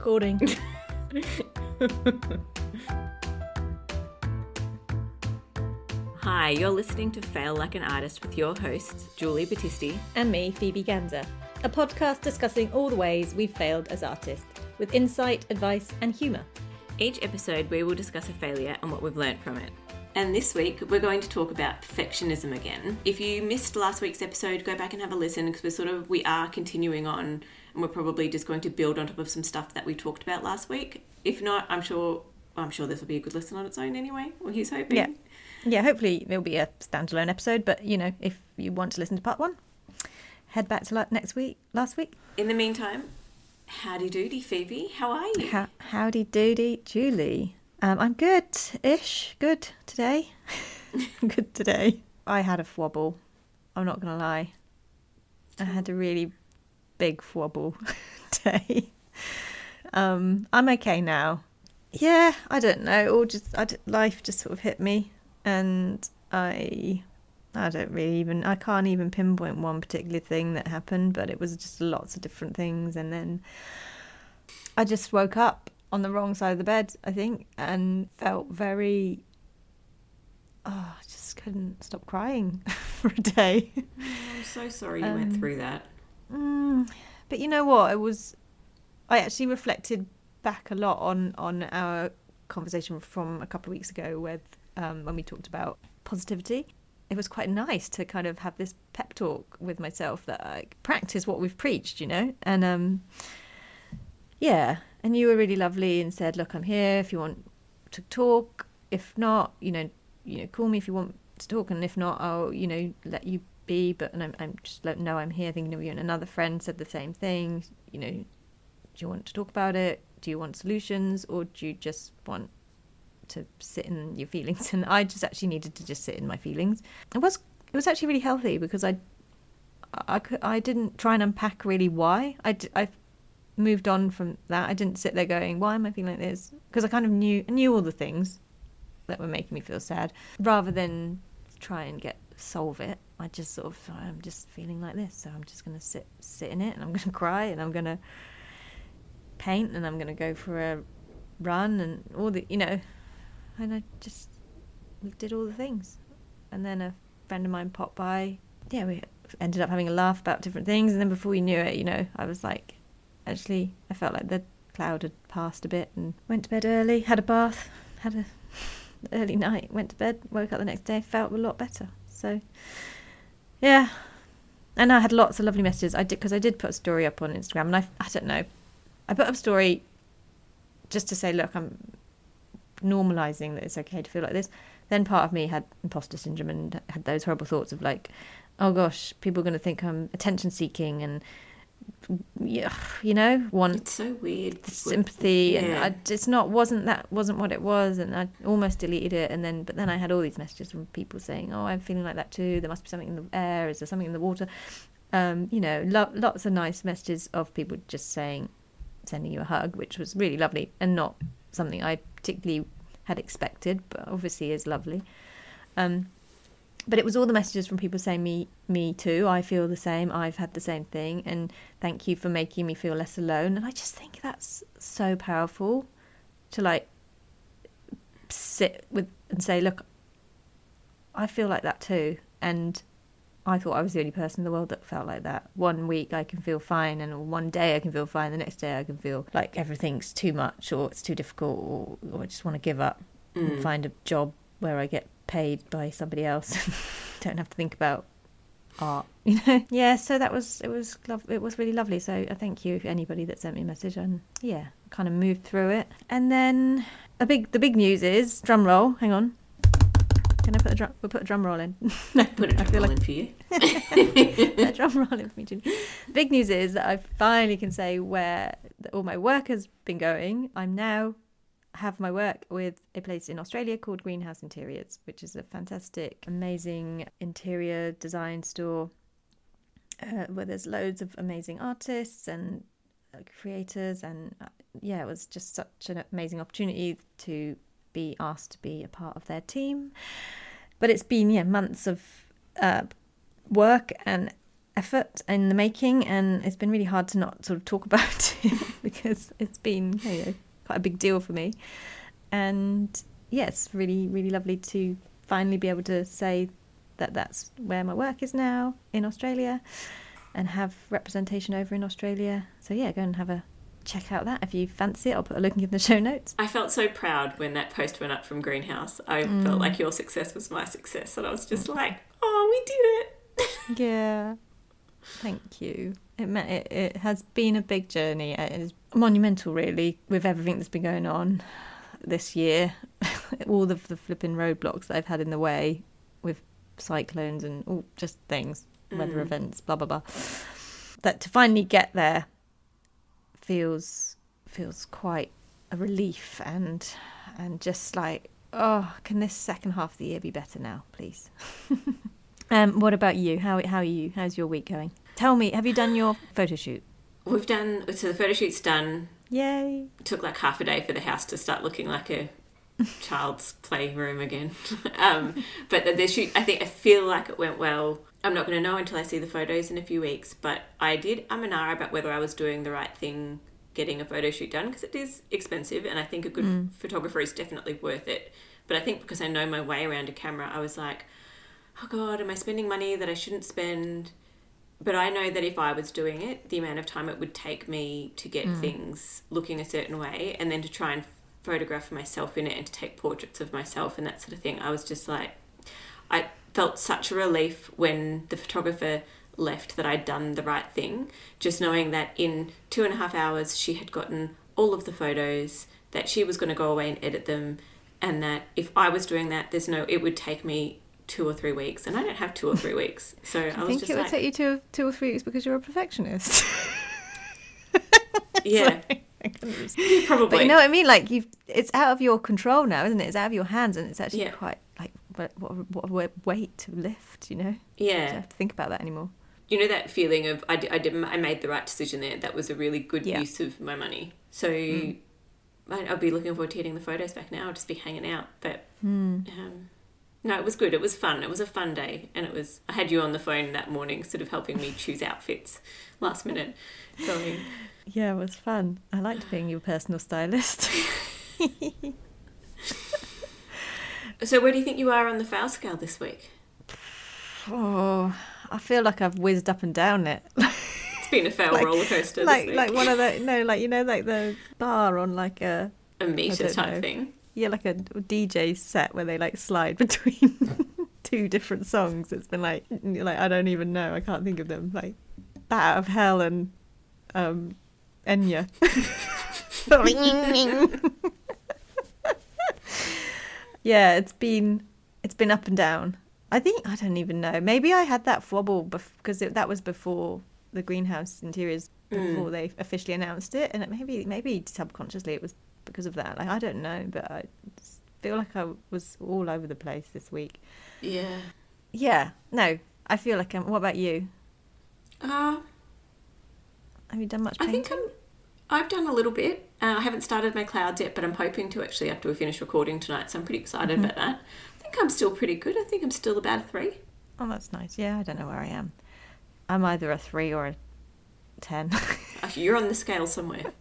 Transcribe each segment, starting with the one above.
Recording. Hi, you're listening to Fail Like an Artist with your hosts, Julie Battisti and me, Phoebe Gander, a podcast discussing all the ways we've failed as artists, with insight, advice and humour. Each episode we will discuss a failure and what we've learned from it. And this week, we're going to talk about perfectionism again. If you missed last week's episode, go back and have a listen, because we are continuing on, and we're probably just going to build on top of some stuff that we talked about last week. If not, I'm sure this will be a good listen on its own anyway. Well, here's hoping. Yeah, hopefully there'll be a standalone episode, but, you know, if you want to listen to part one, head back to last week. In the meantime, howdy doody, Phoebe. How are you? Howdy doody, Julie. I'm good-ish. Good today. Good today. I had a fwobble. I'm not going to lie. I had a really big fwobble day. I'm okay now. Yeah, I don't know. Life just sort of hit me, and I don't really even. I can't even pinpoint one particular thing that happened, but it was just lots of different things, and then I just woke up on the wrong side of the bed, I think, and felt very, I just couldn't stop crying for a day. I'm so sorry you went through that. But you know what? I actually reflected back a lot on our conversation from a couple of weeks ago with when we talked about positivity. It was quite nice to kind of have this pep talk with myself that I practice what we've preached, you know, and yeah. And you were really lovely and said, look, I'm here if you want to talk. If not, you know, call me if you want to talk. And if not, I'll, you know, let you be. But and I'm just like, no, I'm here thinking of you. And another friend said the same thing. You know, do you want to talk about it? Do you want solutions? Or do you just want to sit in your feelings? And I just actually needed to just sit in my feelings. It was actually really healthy, because I didn't try and unpack really why. I've moved on from that. I didn't sit there going, why am I feeling like this? Because I kind of knew all the things that were making me feel sad. Rather than try and solve it, I just sort of, I'm just feeling like this, so I'm just going to sit in it, and I'm going to cry, and I'm going to paint, and I'm going to go for a run, and all the, you know, and I just did all the things. And then a friend of mine popped by. Yeah, we ended up having a laugh about different things, and then before we knew it, you know, I was like, actually, I felt like the cloud had passed a bit, and went to bed early, had a bath, had an early night, went to bed, woke up the next day, felt a lot better. So, yeah. And I had lots of lovely messages. I did, because I did put a story up on Instagram, and I don't know. I put up a story just to say, look, I'm normalising that it's okay to feel like this. Then part of me had imposter syndrome and had those horrible thoughts of like, oh gosh, people are going to think I'm attention-seeking and, you know, want, it's so weird, sympathy, yeah. And wasn't what it was, and I almost deleted it, but then I had all these messages from people saying, oh, I'm feeling like that too, there must be something in the air, is there something in the water, lots of nice messages of people just saying, sending you a hug, which was really lovely and not something I particularly had expected, but obviously is lovely. But it was all the messages from people saying, me too, I feel the same, I've had the same thing, and thank you for making me feel less alone. And I just think that's so powerful to, like, sit with and say, look, I feel like that too, and I thought I was the only person in the world that felt like that. One week I can feel fine, and one day I can feel fine, the next day I can feel like everything's too much, or it's too difficult, or I just want to give up and find a job where I get paid by somebody else and don't have to think about art, you know. Yeah, so that was, it was really lovely. So I thank you for anybody that sent me a message, and yeah, kind of moved through it. And then the big news is, drum roll, hang on. Can I put a drum roll in? No, put a drum roll in for you. A drum roll in for me, Julie. The big news is that I finally can say where all my work has been going. I'm now have my work with a place in Australia called Greenhouse Interiors, which is a fantastic, amazing interior design store where there's loads of amazing artists and creators. And yeah, it was just such an amazing opportunity to be asked to be a part of their team. But it's been months of work and effort in the making, and it's been really hard to not sort of talk about it because it's been quite a big deal for me. And it's really, really lovely to finally be able to say that that's where my work is now, in Australia, and have representation over in Australia. So go and have a check out that if you fancy it. I'll put a link in the show notes. I felt so proud when that post went up from Greenhouse. I felt like your success was my success, and I was just like, oh, we did it. Yeah, thank you. It has been a big journey. It is monumental, really, with everything that's been going on this year. All of the flipping roadblocks that I've had in the way with cyclones and all just things, weather events, blah blah blah. That to finally get there feels quite a relief, and just like, oh, can this second half of the year be better now, please? What about you? How's your week going? Tell me, have you done your photo shoot? So the photo shoot's done. Yay. Took like half a day for the house to start looking like a child's playroom again. But the shoot, I feel like it went well. I'm not going to know until I see the photos in a few weeks, but I did an hour about whether I was doing the right thing getting a photo shoot done, because it is expensive, and I think a good photographer is definitely worth it. But I think because I know my way around a camera, I was like, oh God, am I spending money that I shouldn't spend? But I know that if I was doing it, the amount of time it would take me to get things looking a certain way, and then to try and photograph myself in it and to take portraits of myself and that sort of thing, I was just like, I felt such a relief when the photographer left that I'd done the right thing, just knowing that in 2.5 hours she had gotten all of the photos, that she was going to go away and edit them, and that if I was doing that, it would take me 2 or 3 weeks, and I don't have 2 or 3 weeks. So I was just like, I think it would take you two or three weeks because you're a perfectionist. Yeah. Probably. But you know what I mean? Like, it's out of your control now, isn't it? It's out of your hands, and it's actually quite like, what a weight to lift, you know? Yeah. I don't have to think about that anymore. You know that feeling of, I made the right decision there. That was a really good use of my money. So I'll be looking forward to getting the photos back now. I'll just be hanging out. But no, it was good. It was fun. It was a fun day. And I had you on the phone that morning sort of helping me choose outfits last minute. So, yeah, it was fun. I liked being your personal stylist. So where do you think you are on the fail scale this week? Oh, I feel like I've whizzed up and down it. It's been a fail roller coaster this week. Like one of the, like the bar on like a meter type thing. Yeah, like a DJ set where they like slide between two different songs. It's been like I don't even know. I can't think of them. Like Bat Out of Hell and Enya. Yeah, it's been up and down. I think, I don't even know. Maybe I had that wobble because that was before the Greenhouse Interiors, before they officially announced it, and maybe subconsciously it was because of that. Like, I don't know, but I just feel like I was all over the place this week. Yeah. Yeah. No, I feel like I'm. What about you? Have you done much painting? I've done a little bit. I haven't started my clouds yet, but I'm hoping to actually after we finish recording tonight, so I'm pretty excited about that. I think I'm still pretty good. I think I'm still about a 3. Oh, that's nice. Yeah, I don't know where I am. I'm either a 3 or a 10. You're on the scale somewhere.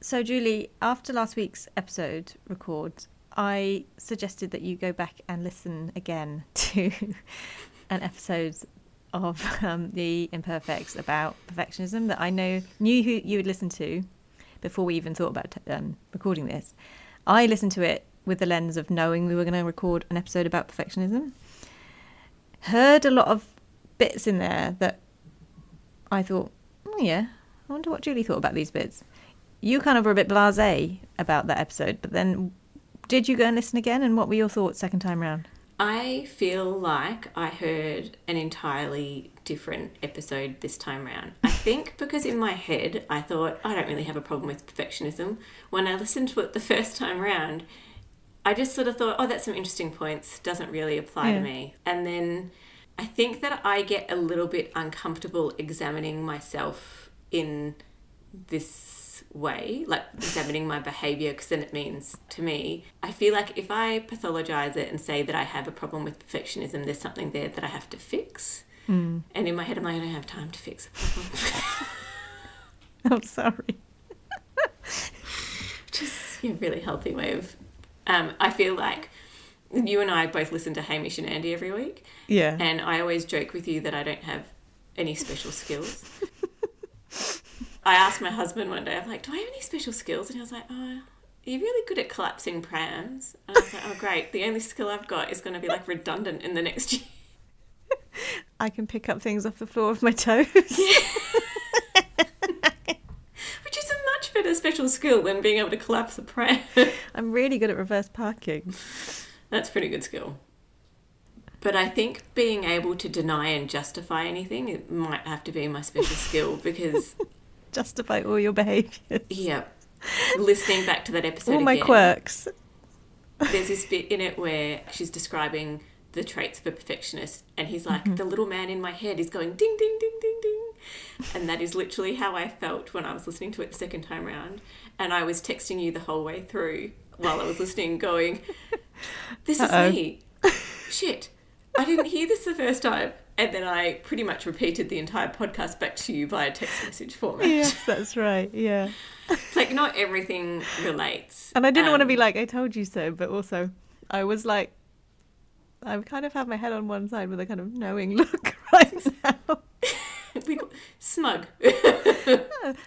So, Julie, after last week's episode record, I suggested that you go back and listen again to an episode of The Imperfects about perfectionism that I knew who you would listen to before we even thought about recording this. I listened to it with the lens of knowing we were going to record an episode about perfectionism. Heard a lot of bits in there that I thought, oh yeah, I wonder what Julie thought about these bits. You kind of were a bit blasé about that episode, but then did you go and listen again, and what were your thoughts second time round? I feel like I heard an entirely different episode this time round. I think because in my head I thought, I don't really have a problem with perfectionism. When I listened to it the first time round, I just sort of thought, oh, that's some interesting points, doesn't really apply to me. And then I think that I get a little bit uncomfortable examining myself in this way, like examining my behaviour, because then it means to me, I feel like if I pathologise it and say that I have a problem with perfectionism, there's something there that I have to fix. And in my head I'm like, I don't have time to fix it. I'm sorry. Just a really healthy way of... I feel like you and I both listen to Hamish and Andy every week. Yeah. And I always joke with you that I don't have any special skills. I asked my husband one day, I'm like, do I have any special skills? And he was like, oh, you're really good at collapsing prams. And I was like, oh, great. The only skill I've got is going to be like redundant in the next year. I can pick up things off the floor with my toes. Yeah. Which is a much better special skill than being able to collapse a pram. I'm really good at reverse parking. That's pretty good skill. But I think being able to deny and justify anything, it might have to be my special skill because... Justify all your behaviours. Yeah. Listening back to that episode again. All my quirks. There's this bit in it where she's describing the traits of a perfectionist and he's like, the little man in my head is going ding, ding, ding, ding, ding. And that is literally how I felt when I was listening to it the second time round. And I was texting you the whole way through while I was listening going... This is me. Shit. I didn't hear this the first time. And then I pretty much repeated the entire podcast back to you via text message format. Yes, that's right. Yeah. It's like not everything relates. And I didn't want to be like, I told you so, but also I was like, I kind of have my head on one side with a kind of knowing look right now. Smug.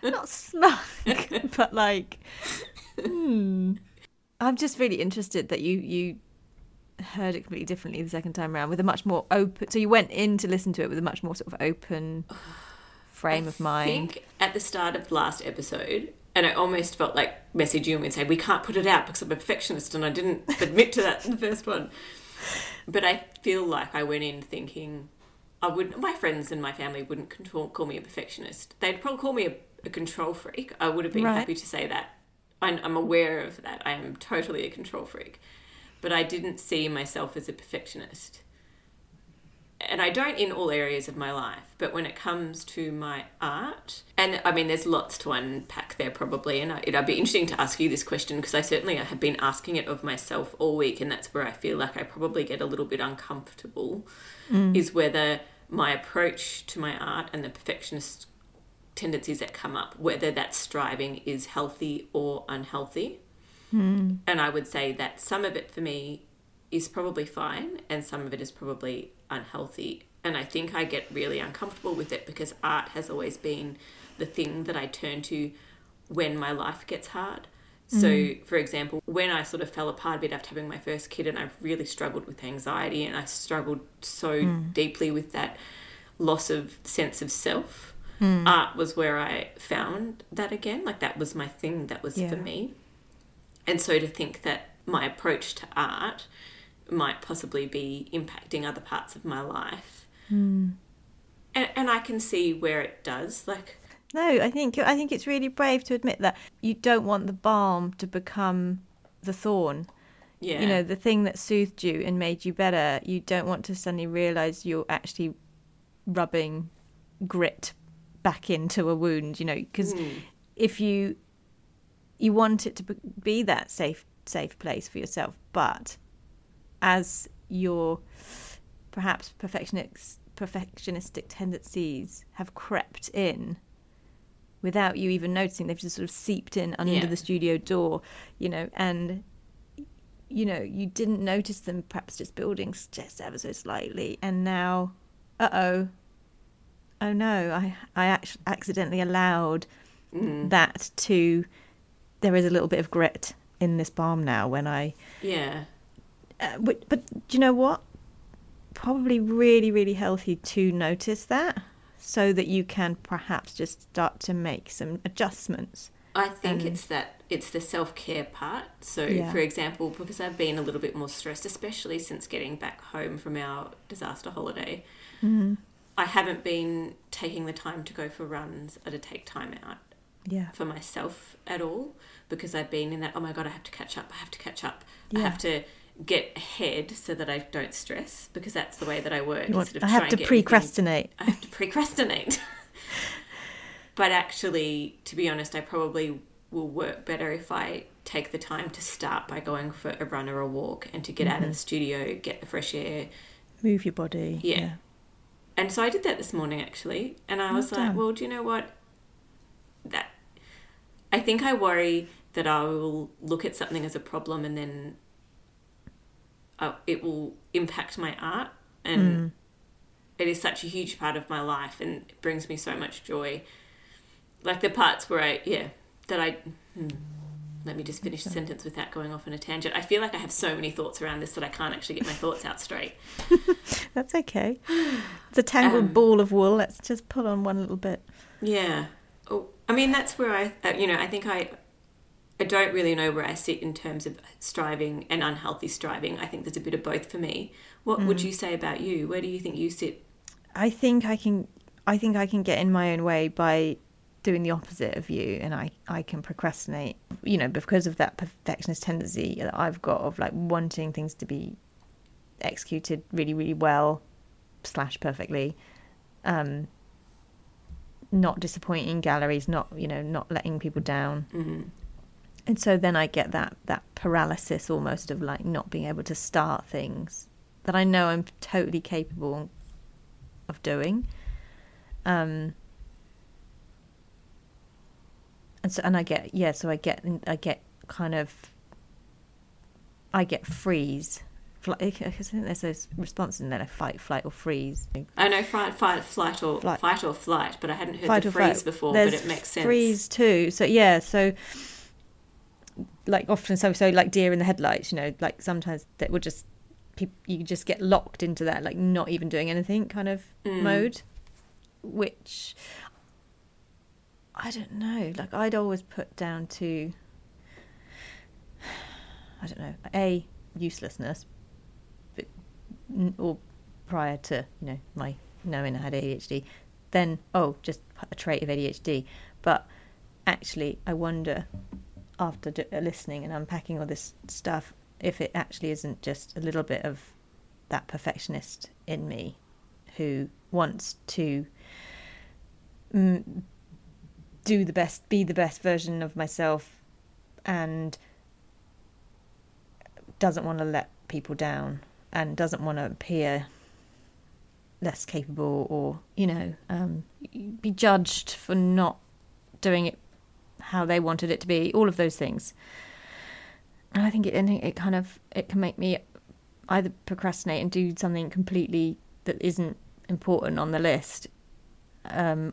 Not smug, but like, I'm just really interested that you heard it completely differently the second time around with a much more open... So you went in to listen to it with a much more sort of open frame of mind. I think at the start of last episode, and I almost felt like message you and say, we can't put it out because I'm a perfectionist and I didn't admit to that in the first one. But I feel like I went in thinking I wouldn't... My friends and my family wouldn't call me a perfectionist. They'd probably call me a control freak. I would have been happy to say that. I'm aware of that. I am totally a control freak. But I didn't see myself as a perfectionist. And I don't in all areas of my life. But when it comes to my art, and I mean, there's lots to unpack there probably. And it'd be interesting to ask you this question because I certainly have been asking it of myself all week. And that's where I feel like I probably get a little bit uncomfortable is whether my approach to my art and the perfectionist tendencies that come up, whether that striving is healthy or unhealthy. And I would say that some of it for me is probably fine and some of it is probably unhealthy. And I think I get really uncomfortable with it because art has always been the thing that I turn to when my life gets hard. So, for example, when I sort of fell apart a bit after having my first kid and I really struggled with anxiety and I struggled so deeply with that loss of sense of self. Art was where I found that again. Like that was my thing. That was for me. And so to think that my approach to art might possibly be impacting other parts of my life. And I can see where it does. Like, no, I think it's really brave to admit that you don't want the balm to become the thorn. Yeah. You know, the thing that soothed you and made you better. You don't want to suddenly realise you're actually rubbing grit back into a wound, you know, because if you want it to be that safe place for yourself, but as your perhaps perfectionistic tendencies have crept in without you even noticing, they've just sort of seeped in under the studio door, you know, and you know you didn't notice them perhaps just building just ever so slightly, and now I accidentally allowed that to, there is a little bit of grit in this balm now when I but do you know what, probably really, really healthy to notice that so that you can perhaps just start to make some adjustments. I think it's the self-care part. So, for example, because I've been a little bit more stressed, especially since getting back home from our disaster holiday, I haven't been taking the time to go for runs or to take time out for myself at all, because I've been in that, oh, my God, I have to catch up. Yeah. I have to get ahead so that I don't stress, because that's the way that I work. I have to procrastinate. But actually, to be honest, I probably will work better if I take the time to start by going for a run or a walk and to get out of the studio, get the fresh air. Move your body. Yeah. And so I did that this morning, actually. And I was like, well, do you know what? I think I worry that I will look at something as a problem and then it will impact my art. And it is such a huge part of my life and it brings me so much joy. Like the parts where let me just finish the sentence without going off on a tangent. I feel like I have so many thoughts around this that I can't actually get my thoughts out straight. That's okay. It's a tangled ball of wool. Let's just pull on one little bit. Yeah. Oh, I mean, that's where I think I don't really know where I sit in terms of striving and unhealthy striving. I think there's a bit of both for me. What would you say about you? Where do you think you sit? I think I can get in my own way by doing the opposite of you, and I can procrastinate, you know, because of that perfectionist tendency that I've got of like wanting things to be executed really, really well / perfectly, not disappointing galleries, not letting people down. And so then I get that paralysis almost of like not being able to start things that I know I'm totally capable of doing. I get freeze. I think there's those responses in there, like fight, flight or freeze. I know fight or flight, but I hadn't heard the freeze before, but it makes sense. Freeze too. So yeah, so like often so like deer in the headlights, you know, like sometimes that will just, you just get locked into that, like not even doing anything kind of mode, which I don't know, like I'd always put down to, I don't know, A, uselessness, but, or prior to, you know, my knowing I had ADHD, then, just a trait of ADHD. But actually, I wonder, after listening and unpacking all this stuff, if it actually isn't just a little bit of that perfectionist in me who wants to do the best, be the best version of myself, and doesn't want to let people down, and doesn't want to appear less capable, or, you know, be judged for not doing it how they wanted it to be, all of those things. And I think it can make me either procrastinate and do something completely that isn't important on the list,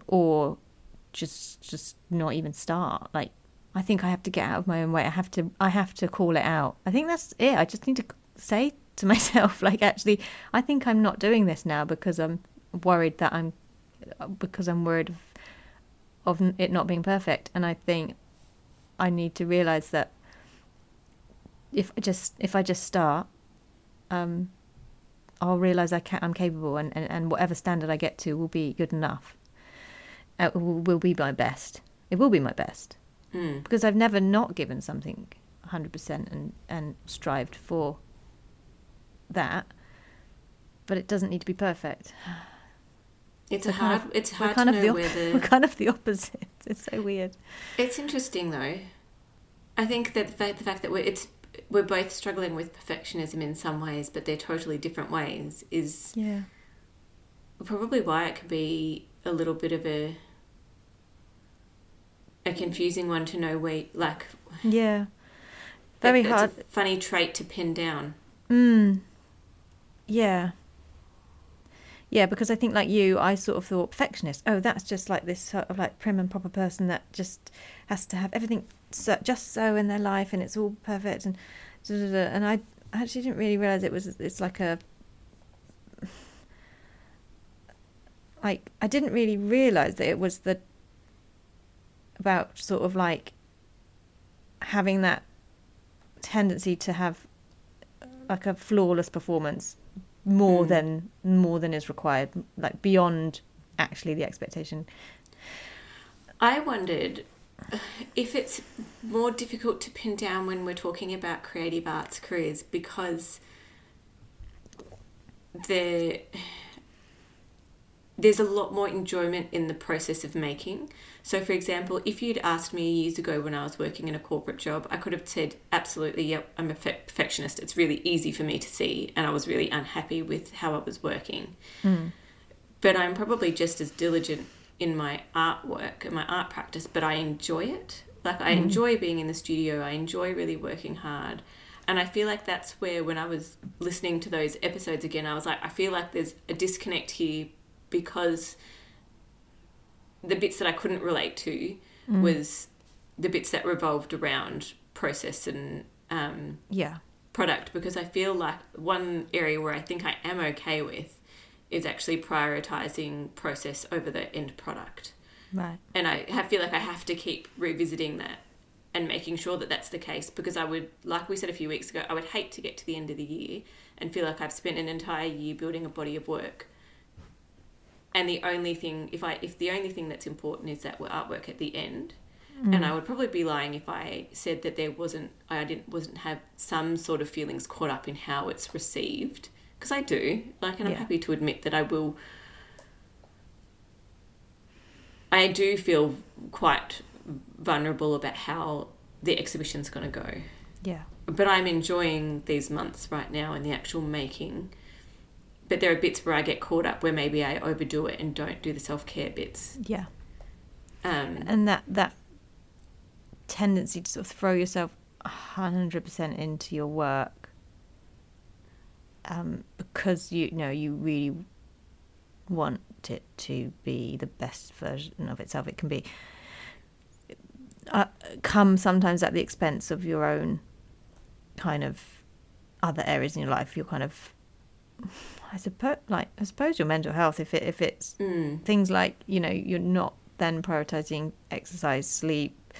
or just not even start. Like, I think I have to get out of my own way. I have to call it out. I think that's it. I just need to say to myself, like, actually, I think I'm not doing this now because I'm worried that I'm worried of it not being perfect. And I think I need to realise that if I just start, I'll realise I'm capable, and whatever standard I get to will be good enough. It will be my best. It will be my best. Because I've never not given something 100% and strived for that. But it doesn't need to be perfect. We're kind of the opposite. It's so weird. It's interesting though. I think that the fact that we're both struggling with perfectionism in some ways, but they're totally different ways, is probably why it could be a little bit of a confusing one to know where, like... Yeah. Very hard. It's a funny trait to pin down. Mm. Yeah. Yeah, because I think like you, I sort of thought perfectionist. Oh, that's just like this sort of like prim and proper person that just has to have everything just so in their life and it's all perfect and da, da, da. And I actually didn't really realise it's like a... Like, I didn't really realise that it was about sort of like having that tendency to have like a flawless performance more than is required, like beyond actually the expectation. I wondered if it's more difficult to pin down when we're talking about creative arts careers because there's a lot more enjoyment in the process of making. So, for example, if you'd asked me years ago when I was working in a corporate job, I could have said, absolutely, yep, I'm a perfectionist. It's really easy for me to see. And I was really unhappy with how I was working. Mm. But I'm probably just as diligent in my artwork and my art practice, but I enjoy it. Like, I enjoy being in the studio. I enjoy really working hard. And I feel like that's where, when I was listening to those episodes again, I was like, I feel like there's a disconnect here, because the bits that I couldn't relate to was the bits that revolved around process and product, because I feel like one area where I think I am okay with is actually prioritising process over the end product. Right. And I feel like I have to keep revisiting that and making sure that that's the case, because I would, like we said a few weeks ago, I would hate to get to the end of the year and feel like I've spent an entire year building a body of work, and the only thing, if the only thing that's important is that artwork at the end, and I would probably be lying if I said that I didn't have some sort of feelings caught up in how it's received, because I do, like, and I'm happy to admit that I do feel quite vulnerable about how the exhibition's going to go. Yeah. But I'm enjoying these months right now and the actual making. But there are bits where I get caught up where maybe I overdo it and don't do the self-care bits. Yeah. And that tendency to sort of throw yourself 100% into your work because, you really want it to be the best version of itself it can be, come sometimes at the expense of your own kind of other areas in your life. You're kind of... I suppose your mental health, if it's things like, you're not then prioritizing exercise, sleep,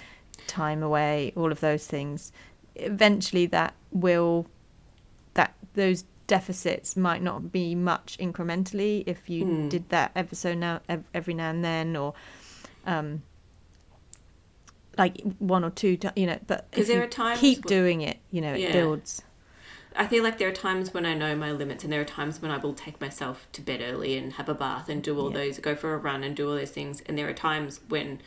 time away, all of those things, eventually those deficits might not be much incrementally if you did that ever so now, every now and then, or like one or two, but if there are times keep doing it, it builds. I feel like there are times when I know my limits, and there are times when I will take myself to bed early and have a bath and do all those, go for a run and do all those things. And there are times when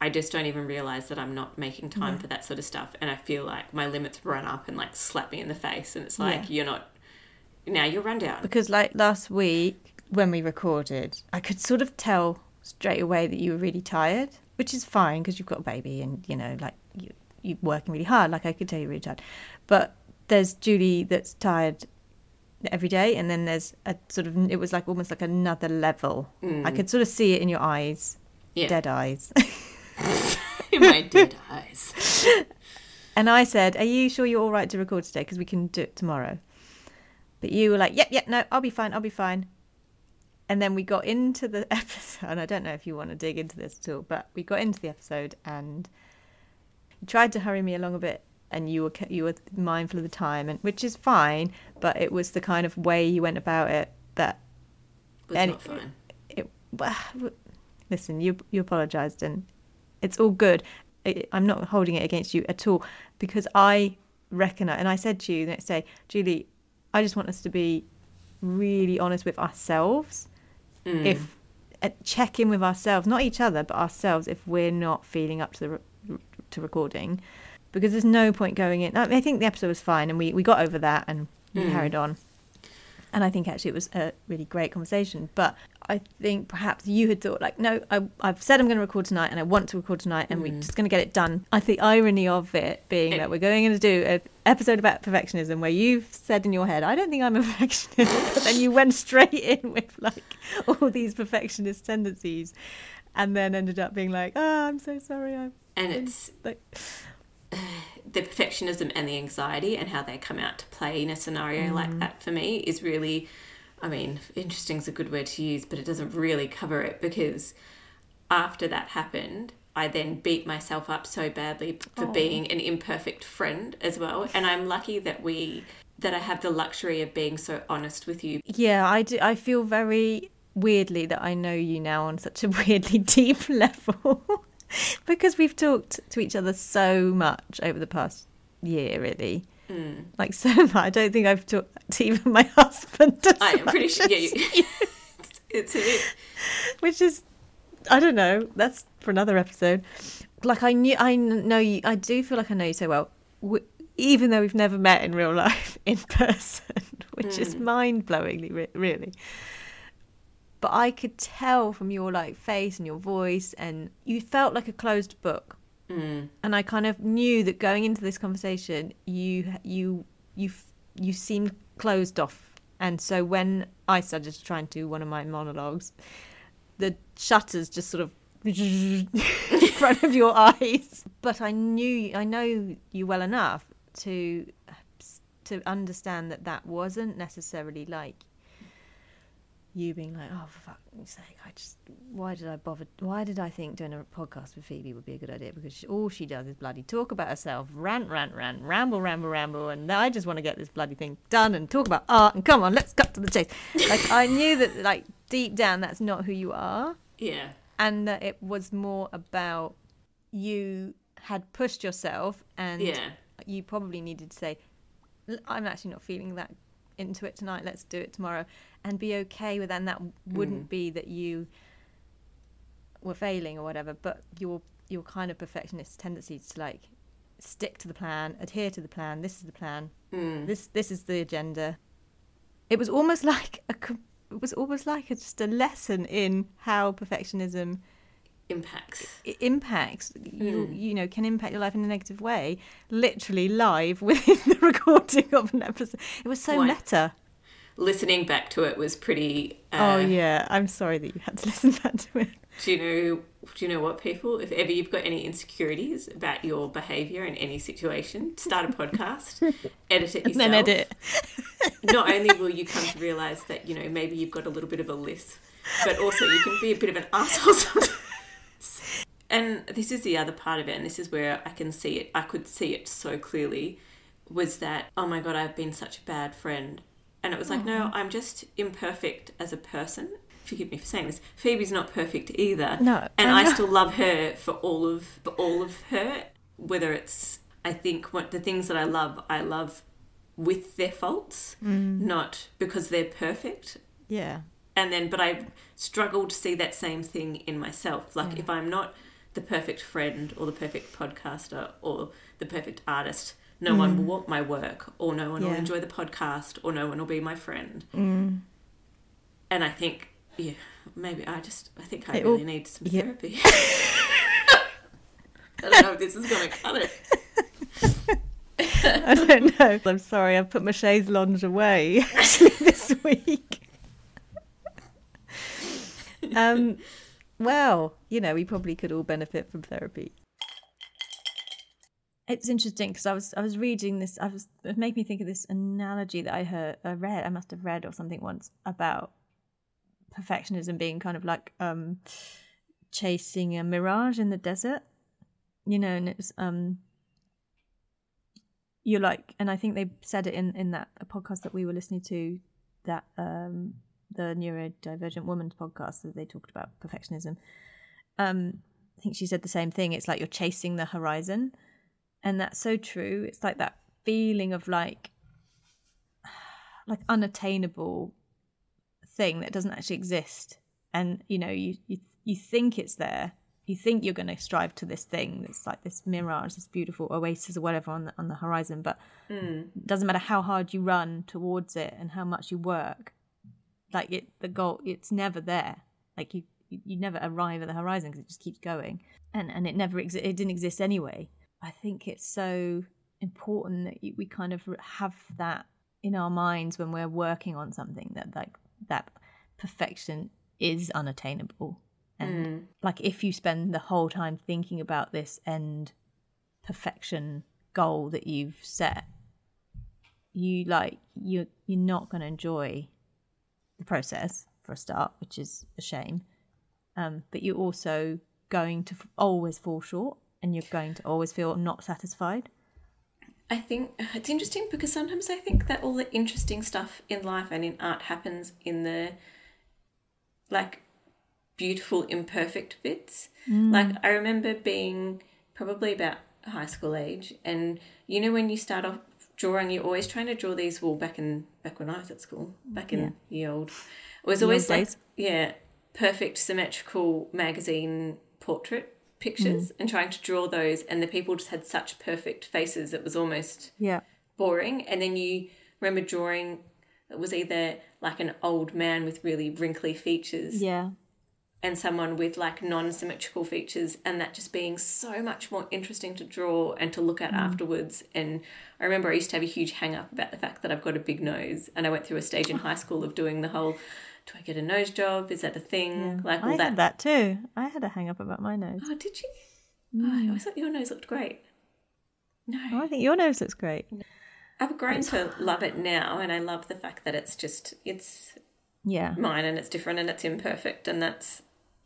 I just don't even realise that I'm not making time for that sort of stuff. And I feel like my limits run up and like slap me in the face. And it's like, you're run down. Because like last week when we recorded, I could sort of tell straight away that you were really tired, which is fine because you've got a baby and, like you're working really hard. Like I could tell you're really tired. But there's Julie that's tired every day, and then there's a sort of, it was like almost like another level. I could sort of see it in your eyes, dead eyes. In my dead eyes. And I said, are you sure you're all right to record today, because we can do it tomorrow? But you were like, yep, no, I'll be fine. And then we got into the episode, and I don't know if you want to dig into this at all, but we got into the episode and you tried to hurry me along a bit, and you were mindful of the time, and which is fine, but it was the kind of way you went about it that was not fine. Listen, you apologised, and it's all good. I'm not holding it against you at all, because I reckon, and I said to you the next day, Julie, I just want us to be really honest with ourselves if check in with ourselves, not each other, but ourselves, if we're not feeling up to the recording, because there's no point going in. I mean, I think the episode was fine, and we got over that and we carried on. And I think actually it was a really great conversation. But I think perhaps you had thought, like, no, I've said I'm going to record tonight and I want to record tonight and we're just going to get it done. I think the irony of it being that we're going to do an episode about perfectionism where you've said in your head, I don't think I'm a perfectionist. But then you went straight in with, like, all these perfectionist tendencies and then ended up being like, oh, I'm so sorry. And it's like... the perfectionism and the anxiety and how they come out to play in a scenario like that for me is really, I mean, interesting is a good word to use, but it doesn't really cover it, because after that happened, I then beat myself up so badly for being an imperfect friend as well. And I'm lucky that that I have the luxury of being so honest with you. Yeah, I do. I feel very weirdly that I know you now on such a weirdly deep level. Because we've talked to each other so much over the past year, really. Like, so much. I don't think I've talked to even my husband. I am pretty sure, yeah. It's it. Which is, I don't know, that's for another episode. Like, I know you, I do feel like I know you so well, even though we've never met in real life in person, which is mind-blowingly, really. But I could tell from your, like, face and your voice, and you felt like a closed book. And I kind of knew that going into this conversation, you seemed closed off. And so when I started to try and do one of my monologues, the shutters just sort of in front of your eyes. But I know you well enough to understand that wasn't necessarily like you being like, oh, for fuck's sake, why did I bother? Why did I think doing a podcast with Phoebe would be a good idea? Because all she does is bloody talk about herself, rant, ramble, and I just want to get this bloody thing done and talk about art, and come on, let's cut to the chase. Like, I knew that, like, deep down, that's not who you are. Yeah. And that it was more about you had pushed yourself, and you probably needed to say, I'm actually not feeling that into it tonight, let's do it tomorrow, and be okay with that. And that wouldn't be that you were failing or whatever, but your kind of perfectionist tendency to, like, stick to the plan, adhere to the plan, this is the plan, this is the agenda. It was almost like just a lesson in how perfectionism impacts you know, can impact your life in a negative way, literally live within the recording of an episode. It was so meta. Listening back to it was pretty I'm sorry that you had to listen back to it. Do you know what, people, if ever you've got any insecurities about your behaviour in any situation, start a podcast, edit it yourself, and then edit. Not only will you come to realise that, you know, maybe you've got a little bit of a lisp, but also you can be a bit of an arsehole sometimes. And this is the other part of it, and this is where I could see it so clearly, was that, oh my God, I've been such a bad friend. And it was like, no, I'm just imperfect as a person. Forgive me for saying this. Phoebe's not perfect either. No. And I still love her for all of her, whether it's, I think the things that I love with their faults, not because they're perfect. Yeah. And then, but I struggle to see that same thing in myself. Like, if I'm not the perfect friend or the perfect podcaster or the perfect artist, no one will want my work, or no one will enjoy the podcast, or no one will be my friend. And I think, yeah, maybe I really need some therapy. I don't know if this is going to cut it. I don't know. I'm sorry, I've put my chaise lounge away actually this week. Well, you know, we probably could all benefit from therapy. It's interesting because I was reading this. It made me think of this analogy that I must have read or something once, about perfectionism being kind of like chasing a mirage in the desert, you know. And it's you're like, and I think they said it in that podcast that we were listening to, that the neurodivergent woman's podcast, that they talked about perfectionism. I think she said the same thing. It's like you're chasing the horizon, and that's so true. It's like that feeling of like unattainable thing that doesn't actually exist. And, you know, you think it's there. You think you're going to strive to this thing that's like this mirage, this beautiful oasis or whatever on the horizon, but it doesn't matter how hard you run towards it and how much you work, like the goal, it's never there. Like you never arrive at the horizon because it just keeps going, and it never it didn't exist anyway. I think it's so important that we kind of have that in our minds when we're working on something, that like that perfection is unattainable. And like if you spend the whole time thinking about this end perfection goal that you've set, you're not going to enjoy the process for a start, which is a shame. But you're also going to always fall short, and you're going to always feel not satisfied. I think it's interesting because sometimes I think that all the interesting stuff in life and in art happens in the like beautiful imperfect bits. Like I remember being probably about high school age, and you know when you start off drawing, you're always trying to draw these back when I was at school, back in the old, it was always like days. Perfect symmetrical magazine portrait pictures, and trying to draw those, and the people just had such perfect faces it was almost boring. And then you remember drawing, it was either like an old man with really wrinkly features and someone with like non-symmetrical features, and that just being so much more interesting to draw and to look at afterwards. And I remember I used to have a huge hang-up about the fact that I've got a big nose, and I went through a stage in high school of doing the whole, do I get a nose job? Is that a thing? Yeah. Like all that. I had that too. I had a hang-up about my nose. Oh, did you? Oh, I always thought your nose looked great. No. Oh, I think your nose looks great. I've grown to love it now, and I love the fact that it's just, it's mine, and it's different, and it's imperfect, and that's...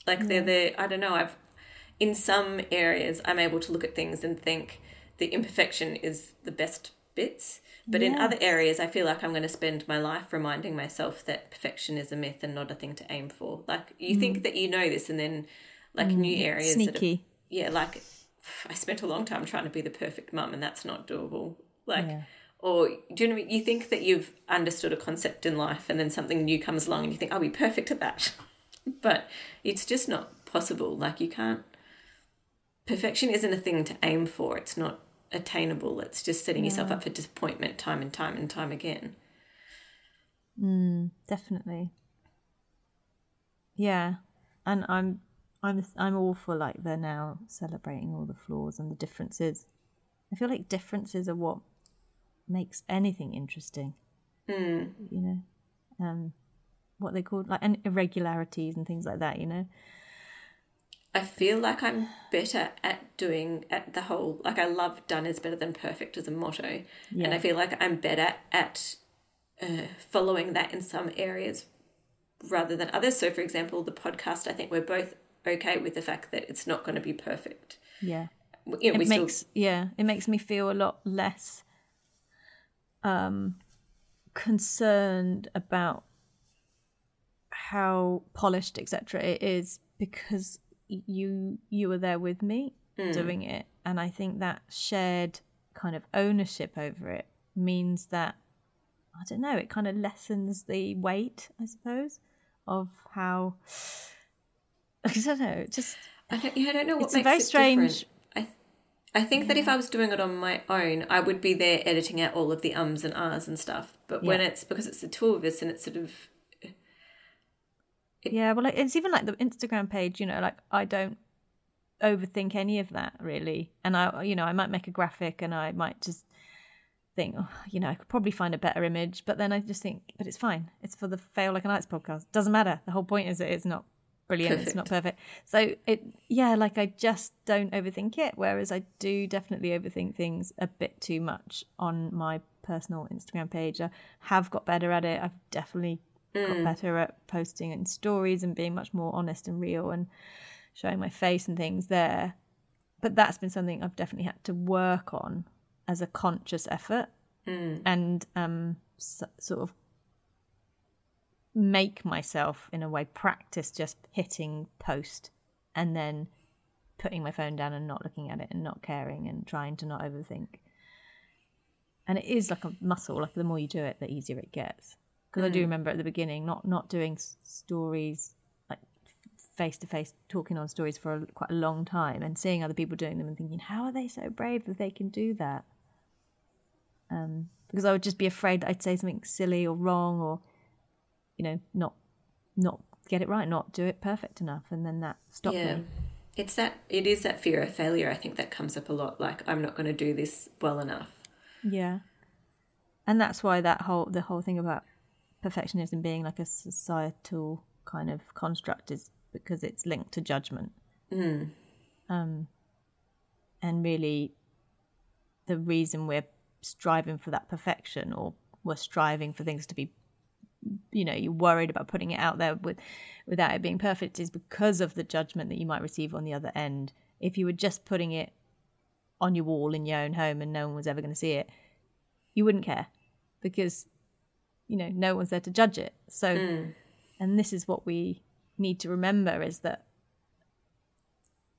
Like they're there, I don't know, in some areas I'm able to look at things and think the imperfection is the best bits, but in other areas I feel like I'm going to spend my life reminding myself that perfection is a myth and not a thing to aim for. Like you think that you know this, and then like new areas. Sneaky. Like I spent a long time trying to be the perfect mum, and that's not doable. Like, or do you know what I mean? You think that you've understood a concept in life, and then something new comes along and you think, I'll be perfect at that. But it's just not possible. Like you can't, perfection isn't a thing to aim for. It's not attainable. It's just setting yourself up for disappointment time and time and time again. Definitely. Yeah. And I'm all for like they're now celebrating all the flaws and the differences. I feel like differences are what makes anything interesting. You know? What they called like irregularities and things like that, you know. I feel like I'm better at the whole, like I love done is better than perfect as a motto, and I feel like I'm better at following that in some areas rather than others. So for example, the podcast, I think we're both okay with the fact that it's not going to be perfect. It makes me feel a lot less concerned about how polished, etc. it is, because you were there with me doing it, and I think that shared kind of ownership over it means that, I don't know, it kind of lessens the weight, I suppose, of how, I don't know, just I don't know what makes it very strange. Different. I think that if I was doing it on my own, I would be there editing out all of the ums and ahs and stuff, but when it's, because it's the two of us, and it's sort of, yeah, well, like, it's even like the Instagram page, you know, like I don't overthink any of that really. And I, you know, I might make a graphic and I might just think, oh, you know, I could probably find a better image. But then I just think, but it's fine. It's for the Fail Like an Artist podcast. Doesn't matter. The whole point is that it's not brilliant. Perfect. It's not perfect. So it, like I just don't overthink it. Whereas I do definitely overthink things a bit too much on my personal Instagram page. I have got better at it. I've definitely got better at posting and stories and being much more honest and real and showing my face and things there. But that's been something I've definitely had to work on as a conscious effort and sort of make myself in a way practice just hitting post and then putting my phone down and not looking at it and not caring and trying to not overthink. And it is like a muscle, like the more you do it, the easier it gets. Because I do remember at the beginning not doing stories, like face-to-face talking on stories for quite a long time and seeing other people doing them and thinking, how are they so brave that they can do that? Because I would just be afraid that I'd say something silly or wrong or, you know, not get it right, not do it perfect enough, and then that stopped me. It is that fear of failure, I think, that comes up a lot, like, I'm not going to do this well enough. Yeah. And that's why the whole thing about perfectionism being like a societal kind of construct is because it's linked to judgment. Mm. And really the reason we're striving for that perfection, or we're striving for things to be, you know, you're worried about putting it out there without it being perfect, is because of the judgment that you might receive on the other end. If you were just putting it on your wall in your own home and no one was ever going to see it, you wouldn't care, because, you know, no one's there to judge it. So and this is what we need to remember, is that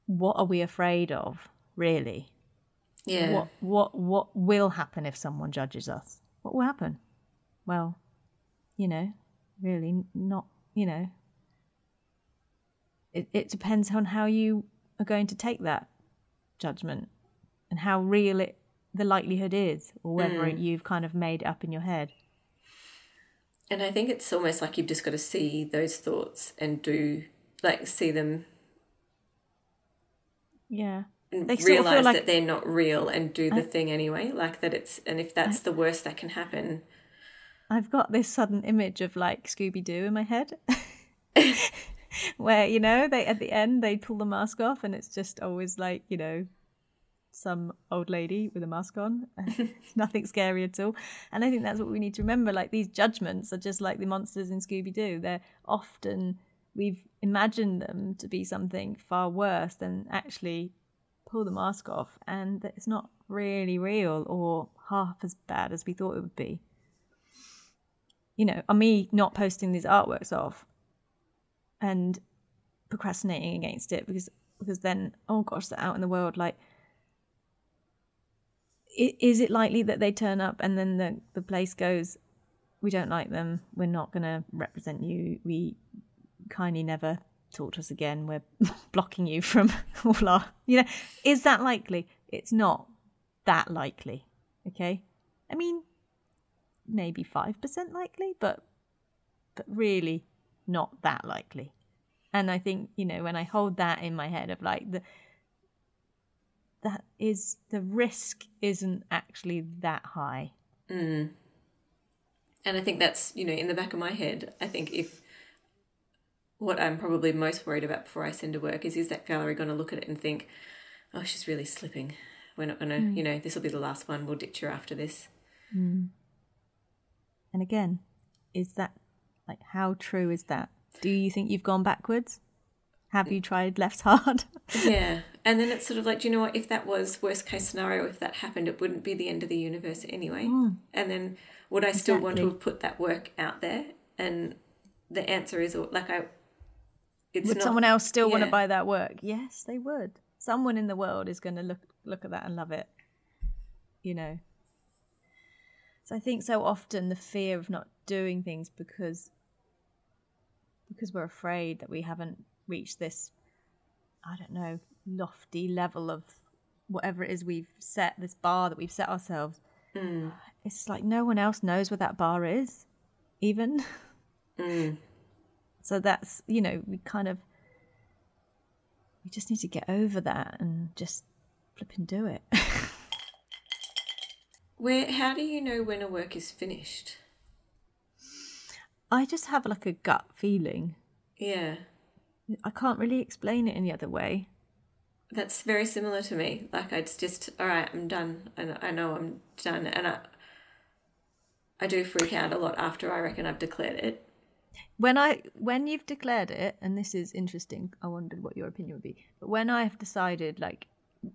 what are we afraid of, really? Yeah. What will happen if someone judges us? What will happen? Well, you know, really not, you know, it depends on how you are going to take that judgment and how real the likelihood is, or whether you've kind of made it up in your head. And I think it's almost like you've just got to see those thoughts and see them. Yeah. And realise that they're not real and do the thing anyway, like that it's, and if that's the worst that can happen. I've got this sudden image of like Scooby-Doo in my head where, you know, they at the end they pull the mask off and it's just always like, you know, some old lady with a mask on. Nothing scary at all. And I think that's what we need to remember, like these judgments are just like the monsters in Scooby-Doo. They're often, we've imagined them to be something far worse than actually, pull the mask off and it's not really real or half as bad as we thought it would be. You know, me not posting these artworks off and procrastinating against it because then, oh gosh, they're out in the world, like, is it likely that they turn up and then the place goes, we don't like them, we're not going to represent you, we kindly never talk to us again, we're blocking you from all our, you know, is that likely? It's not that likely. Okay, I mean, maybe 5% likely, but really not that likely. And I think, you know, when I hold that in my head of like that is, the risk isn't actually that high. And I think that's, you know, in the back of my head, I think if what I'm probably most worried about before I send to work is that gallery going to look at it and think, oh, she's really slipping. We're not going to, you know, this will be the last one. We'll ditch her after this. And again, is that, like, how true is that? Do you think you've gone backwards? Have you tried left hard? Yeah. And then it's sort of like, do you know what? If that was worst case scenario, if that happened, it wouldn't be the end of the universe anyway. And then would I still want to have put that work out there? And the answer is, like, would someone else still want to buy that work? Yes, they would. Someone in the world is going to look at that and love it, you know. So I think so often the fear of not doing things because we're afraid that we haven't reached this, I don't know, lofty level of whatever it is we've set, this bar that we've set ourselves. It's like no one else knows where that bar is, even. So that's, you know, we just need to get over that and just flip and do it. How do you know when a work is finished? I just have like a gut feeling. Yeah. I can't really explain it any other way. That's very similar to me. Like, it's just, all right, I'm done. And I know I'm done. And I do freak out a lot after I reckon I've declared it. When you've declared it, and this is interesting, I wondered what your opinion would be, but when I've decided, like,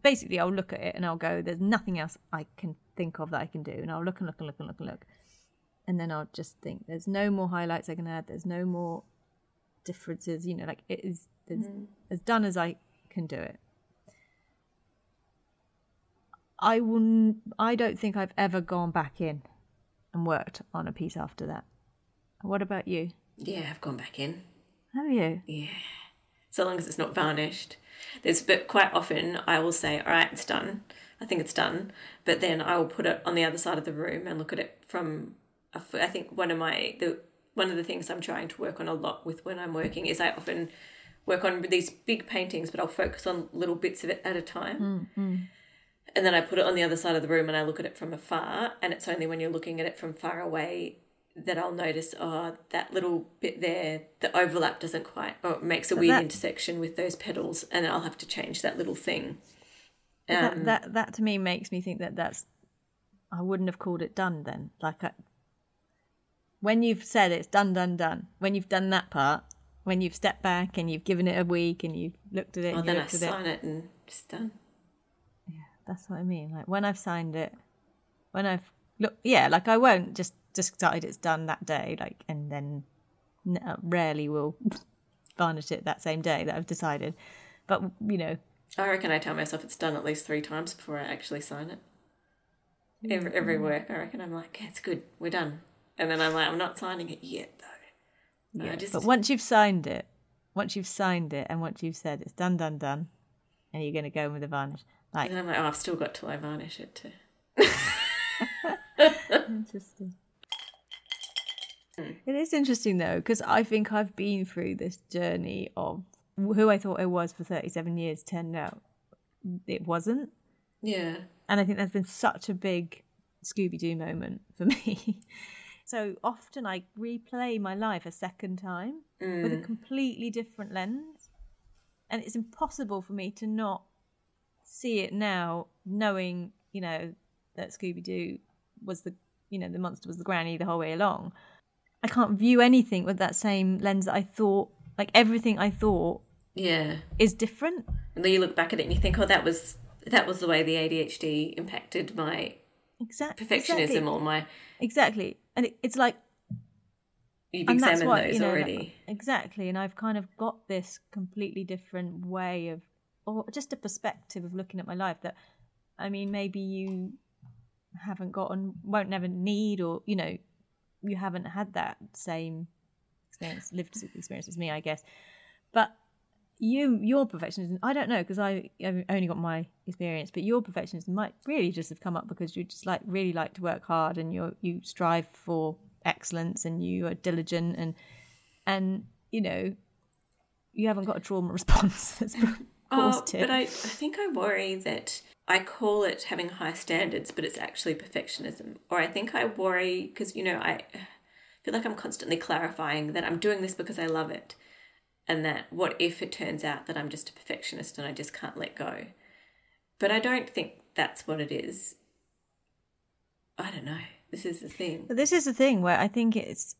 basically I'll look at it and I'll go, there's nothing else I can think of that I can do, and I'll look and look and look and look and look, and then I'll just think, there's no more highlights I can add, there's no more differences, you know, like, it is as done as I can do it. I don't think I've ever gone back in and worked on a piece after that. What about you? Yeah, I've gone back in. Have you? Yeah. so long as it's not varnished. But quite often I will say, all right, it's done. I think it's done. But then I will put it on the other side of the room and look at it from, I think one of the things I'm trying to work on a lot with when I'm working is I often work on these big paintings, but I'll focus on little bits of it at a time. Mm-hmm. And then I put it on the other side of the room and I look at it from afar. And it's only when you're looking at it from far away that I'll notice, oh, that little bit there, the overlap doesn't quite, or it makes a weird intersection with those petals, and I'll have to change that little thing. That to me makes me think that that's, I wouldn't have called it done then. Like when you've said it's done, done, done, when you've done that part, when you've stepped back and you've given it a week and you've looked at it. Oh, then I sign it and it's done. Yeah, that's what I mean. Like when I've signed it, when I've looked, yeah, like I won't just decide it's done that day, like, and then rarely will varnish it that same day that I've decided. But, you know, I reckon I tell myself it's done at least 3 times before I actually sign it. Mm-hmm. Every work, I reckon I'm like, yeah, it's good, we're done. And then I'm like, I'm not signing it yet, though. No, yeah, but once you've signed it and once you've said it's done, done, done, and you're going to go in with a varnish. Like, and then I'm like, oh, I've still got till I varnish it too. Interesting. It is interesting though, because I think I've been through this journey of who I thought I was for 37 years turned out it wasn't. Yeah. And I think there's been such a big Scooby-Doo moment for me. So often I replay my life a second time with a completely different lens. And it's impossible for me to not see it now, knowing, you know, that Scooby-Doo was the, you know, the monster was the granny the whole way along. I can't view anything with that same lens that I thought, like everything I thought is different. And then you look back at it and you think, oh, that was the way the ADHD impacted my perfectionism or my... Exactly. And it's like... You've examined those already. Like, exactly. And I've kind of got this completely different way of, or just a perspective of looking at my life that, I mean, maybe you haven't gotten, won't never need, or, you know, you haven't had that same lived experience as me, I guess. But your perfectionism, I don't know, because I've only got my experience, but your perfectionism might really just have come up because you just like really like to work hard and you strive for excellence and you are diligent and you know, you haven't got a trauma response that's caused it. But I think I worry that I call it having high standards, but it's actually perfectionism. Or I think I worry because, you know, I feel like I'm constantly clarifying that I'm doing this because I love it, and that what if it turns out that I'm just a perfectionist and I just can't let go. But I don't think that's what it is. I don't know. This is the thing. But this is the thing where I think it's,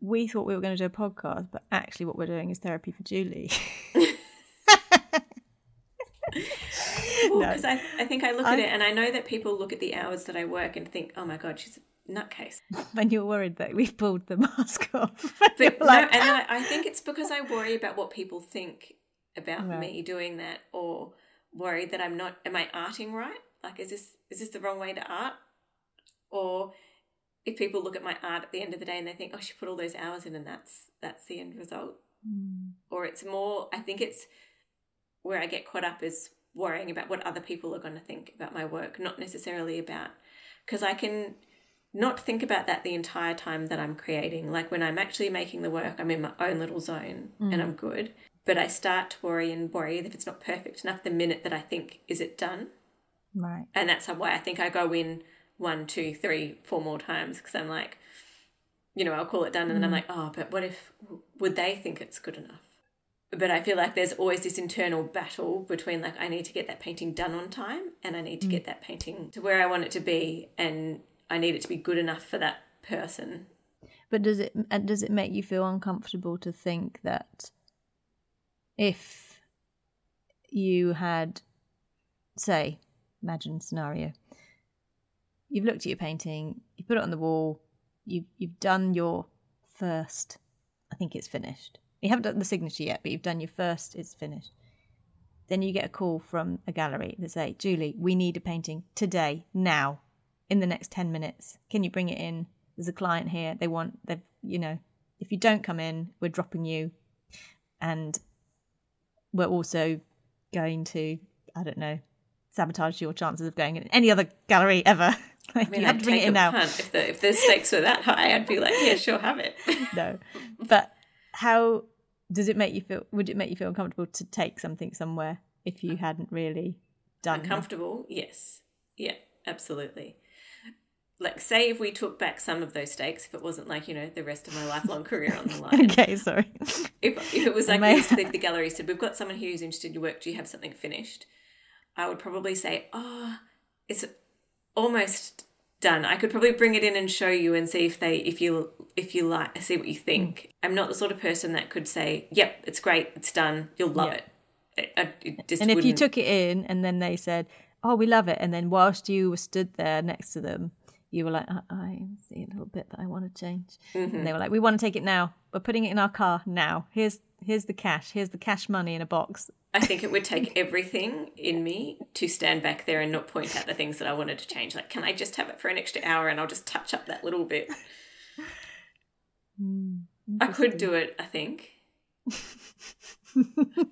we thought we were going to do a podcast, but actually what we're doing is therapy for Julie. Because I think I look at it and I know that people look at the hours that I work and think, oh my God, she's a nutcase. When you're worried that we've pulled the mask off. But like, no, and I think it's because I worry about what people think about me doing that, or worry that I'm not, am I arting right? Like, is this the wrong way to art? Or if people look at my art at the end of the day and they think, oh, she put all those hours in and that's the end result. Mm. Or it's more, I think it's where I get caught up is worrying about what other people are going to think about my work, not necessarily about, because I can not think about that the entire time that I'm creating. Like when I'm actually making the work, I'm in my own little zone and I'm good. But I start to worry if it's not perfect enough the minute that I think, is it done? Right. And that's why I think I go in 1, 2, 3, 4 more times, because I'm like, you know, I'll call it done and then I'm like, oh, but what if, would they think it's good enough? But I feel like there's always this internal battle between like, I need to get that painting done on time and I need to get that painting to where I want it to be, and I need it to be good enough for that person. But does it make you feel uncomfortable to think that if you had, say, imagine scenario, you've looked at your painting, you put it on the wall, you've done your first, I think it's finished. You haven't done the signature yet, but you've done your first, it's finished. Then you get a call from a gallery that say, Julie, we need a painting today, now, in the next 10 minutes. Can you bring it in? There's a client here. They want, you know, if you don't come in, we're dropping you. And were also going to, I don't know, sabotage your chances of going in any other gallery ever. Like, I mean, you have to bring it in now. If the stakes were that high, I'd be like, yeah, sure, have it. No. But how does it make you feel? Would it make you feel uncomfortable to take something somewhere if you hadn't really done uncomfortable? Yes. Yeah, absolutely. Like, say if we took back some of those stakes, if it wasn't like, you know, the rest of my lifelong career on the line. Okay, sorry. If it was like, we used to leave the gallery, said, we've got someone here who's interested in your work, do you have something finished? I would probably say, it's almost done. I could probably bring it in and show you and see if you like, see what you think. I'm not the sort of person that could say, yep, it's great, it's done, you'll love it. It just and if wouldn't... you took it in and then they said, oh, we love it, and then whilst you were stood there next to them, you were like, I see a little bit that I want to change. Mm-hmm. And they were like, we want to take it now. We're putting it in our car now. Here's the cash. Here's the cash money in a box. I think it would take everything in me to stand back there and not point out the things that I wanted to change. Like, can I just have it for an extra hour and I'll just touch up that little bit? I could do it, I think.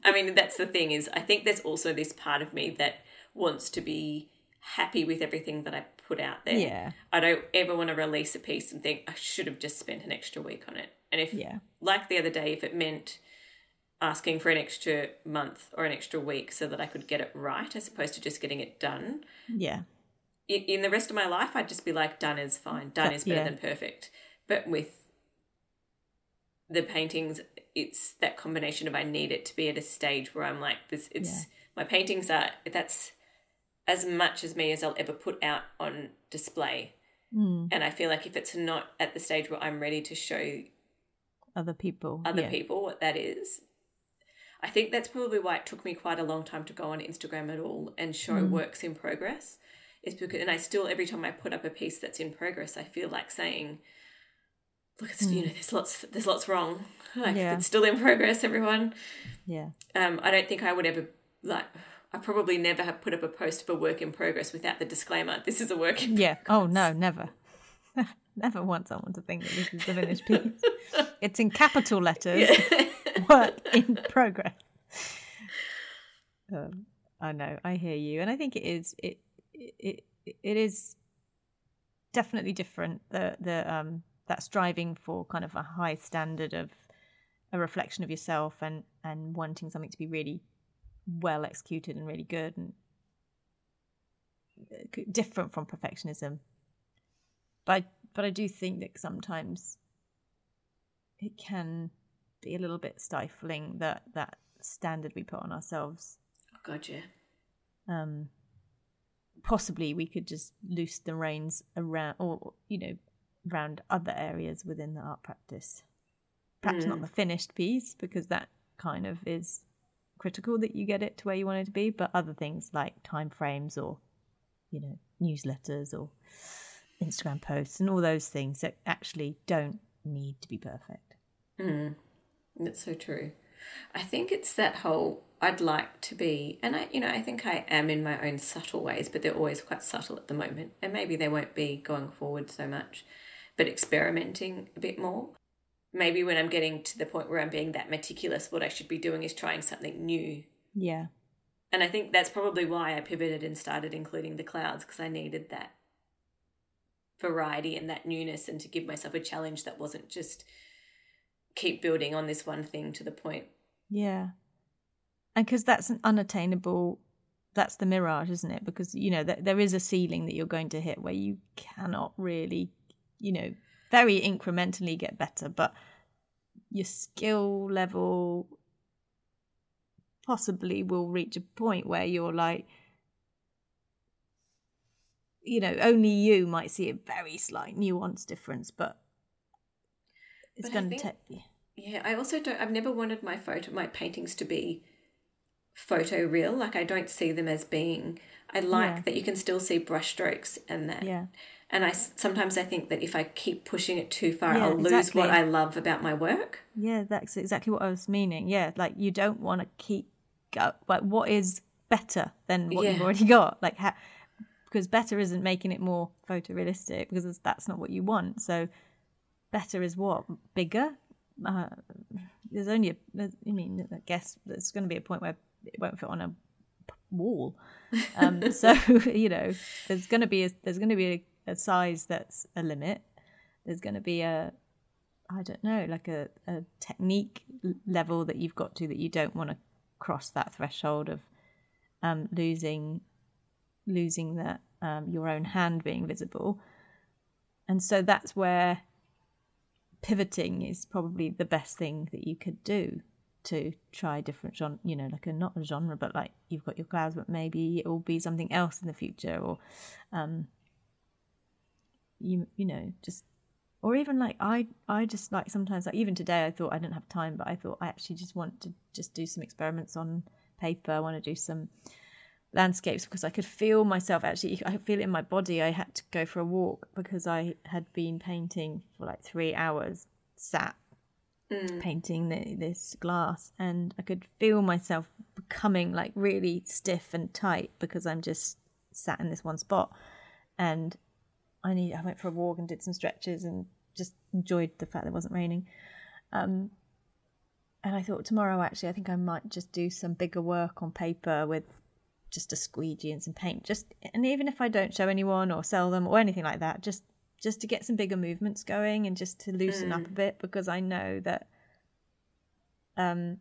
I mean, that's the thing is, I think there's also this part of me that wants to be happy with everything that I put out there. Yeah. I don't ever want to release a piece and think I should have just spent an extra week on it. And if, like the other day, if it meant asking for an extra month or an extra week so that I could get it right as opposed to just getting it done. Yeah. In the rest of my life, I'd just be like, done is fine. Done is better than perfect. But with the paintings, it's that combination of I need it to be at a stage where I'm like, my paintings are, that's as much as me as I'll ever put out on display. Mm. And I feel like if it's not at the stage where I'm ready to show other people what that is, I think that's probably why it took me quite a long time to go on Instagram at all and show works in progress. It's because, and I still, every time I put up a piece that's in progress, I feel like saying, look, it's, you know, there's lots wrong. Like, it's still in progress, everyone. Yeah. I don't think I would ever, like, I probably never have put up a post of a work in progress without the disclaimer, this is a work in progress. Oh, no, never. Never want someone to think that this is the finished piece. It's in capital letters, work in progress. I know, I hear you. And I think it is definitely different, that striving for kind of a high standard of a reflection of yourself and wanting something to be really well executed and really good and different from perfectionism, but I do think that sometimes it can be a little bit stifling, that standard we put on ourselves. Oh god, yeah. Possibly we could just loose the reins around, or you know, around other areas within the art practice, perhaps not the finished piece, because that kind of is critical that you get it to where you want it to be, but other things like time frames or, you know, newsletters or Instagram posts and all those things that actually don't need to be perfect. That's so true. I think it's that whole I'd like to be, and I, you know, I think I am in my own subtle ways, but they're always quite subtle at the moment, and maybe they won't be going forward so much, but experimenting a bit more. Maybe when I'm getting to the point where I'm being that meticulous, what I should be doing is trying something new. Yeah. And I think that's probably why I pivoted and started including the clouds, because I needed that variety and that newness, and to give myself a challenge that wasn't just keep building on this one thing to the point. Yeah. And because that's an unattainable, that's the mirage, isn't it? Because, you know, there is a ceiling that you're going to hit where you cannot really, you know, very incrementally get better, but your skill level possibly will reach a point where you're like, you know, only you might see a very slight nuance difference, but it's going to take you. Yeah, I also don't, I've never wanted my paintings to be photo real. Like, I don't see them as being, I like that you can still see brushstrokes and that. Yeah. And sometimes I think that if I keep pushing it too far, I'll lose what I love about my work. Yeah, that's exactly what I was meaning. Yeah, like you don't want to keep like what is better than what you've already got, like because better isn't making it more photorealistic, because that's not what you want. So better is what, bigger, there's only a, I mean, I guess there's going to be a point where it won't fit on a wall. So, you know, there's going to be a size that's a limit. There's going to be a, I don't know, like a technique level that you've got to, that you don't want to cross that threshold of losing that your own hand being visible. And so that's where pivoting is probably the best thing that you could do, to try different genre, you know, like not a genre, but like you've got your clouds, but maybe it will be something else in the future, or you know, just, or even like I just like sometimes, like even today I thought I didn't have time, but I thought I actually just want to just do some experiments on paper. I want to do some landscapes because I could feel myself, actually I feel it in my body. I had to go for a walk because I had been painting for like 3 hours sat painting this glass, and I could feel myself becoming like really stiff and tight because I'm just sat in this one spot. And I went for a walk and did some stretches and just enjoyed the fact that it wasn't raining. And I thought tomorrow, actually, I think I might just do some bigger work on paper with just a squeegee and some paint. And even if I don't show anyone or sell them or anything like that, just to get some bigger movements going and just to loosen up a bit, because I know that I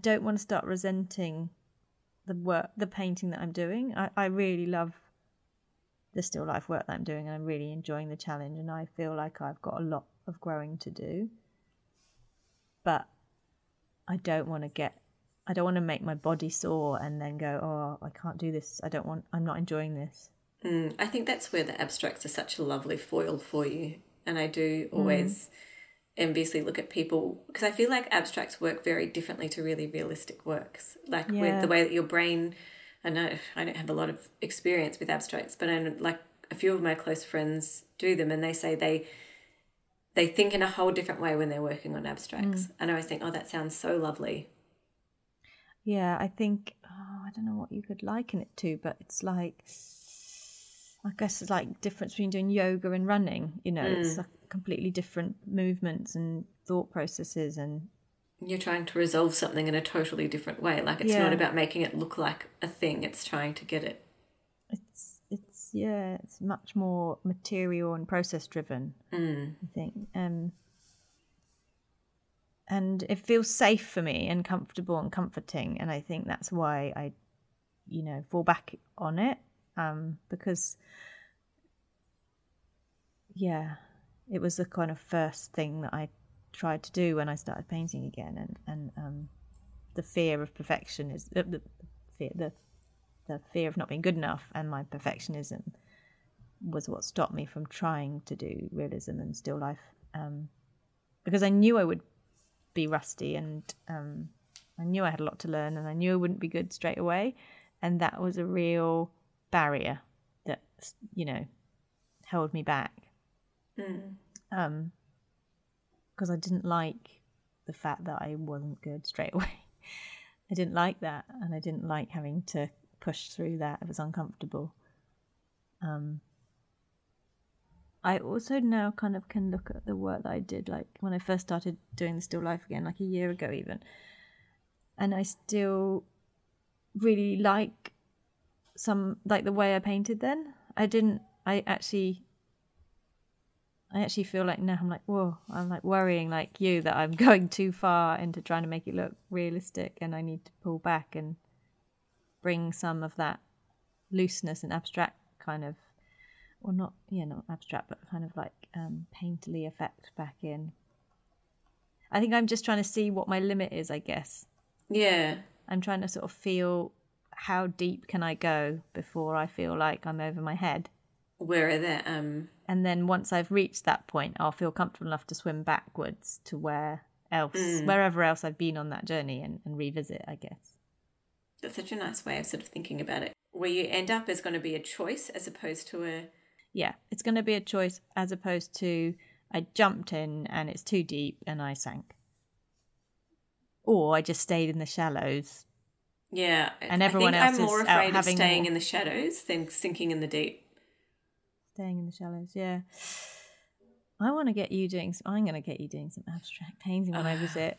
don't want to start resenting the painting that I'm doing. I really love the still life work that I'm doing, and I'm really enjoying the challenge, and I feel like I've got a lot of growing to do. But I don't want to make my body sore and then go, oh, I can't do this. I'm not enjoying this. I think that's where the abstracts are such a lovely foil for you. And I do always enviously look at people, because I feel like abstracts work very differently to really realistic works. Like with the way that your brain, I know I don't have a lot of experience with abstracts, but I'm like a few of my close friends do them, and they say they think in a whole different way when they're working on abstracts. And I always think, oh, that sounds so lovely. Yeah, I think, I don't know what you could liken it to, but it's like, I guess it's like difference between doing yoga and running, you know, it's like completely different movements and thought processes, and you're trying to resolve something in a totally different way. Like it's not about making it look like a thing, it's trying to get it. It's much more material and process driven, I think. And it feels safe for me and comfortable and comforting, and I think that's why I, you know, fall back on it. Because, yeah, it was the kind of first thing that I tried to do when I started painting again, and the fear of perfection is the fear of not being good enough, and my perfectionism was what stopped me from trying to do realism and still life, because I knew I would be rusty, and I knew I had a lot to learn, and I knew I wouldn't be good straight away, and that was a real barrier that, you know, held me back, because I didn't like the fact that I wasn't good straight away. I didn't like that, and I didn't like having to push through that. It was uncomfortable. I also now kind of can look at the work that I did, like when I first started doing the still life again, like a year ago even, and I still really like the way I painted then. I actually feel like now I'm like, whoa, I'm like worrying like you that I'm going too far into trying to make it look realistic, and I need to pull back and bring some of that looseness and abstract kind of, or not abstract, but kind of like painterly effect back in. I think I'm just trying to see what my limit is, I guess. Yeah. I'm trying to sort of feel, how deep can I go before I feel like I'm over my head? Where are there? And then once I've reached that point, I'll feel comfortable enough to swim backwards to wherever else I've been on that journey, and revisit, I guess. That's such a nice way of sort of thinking about it. Where you end up is going to be a choice as opposed to a... Yeah, it's going to be a choice as opposed to I jumped in and it's too deep and I sank. Or I just stayed in the shallows. Yeah, and everyone else is more afraid of staying in the shadows than sinking in the deep. Staying in the shallows, yeah. I'm going to get you doing some abstract painting when I visit.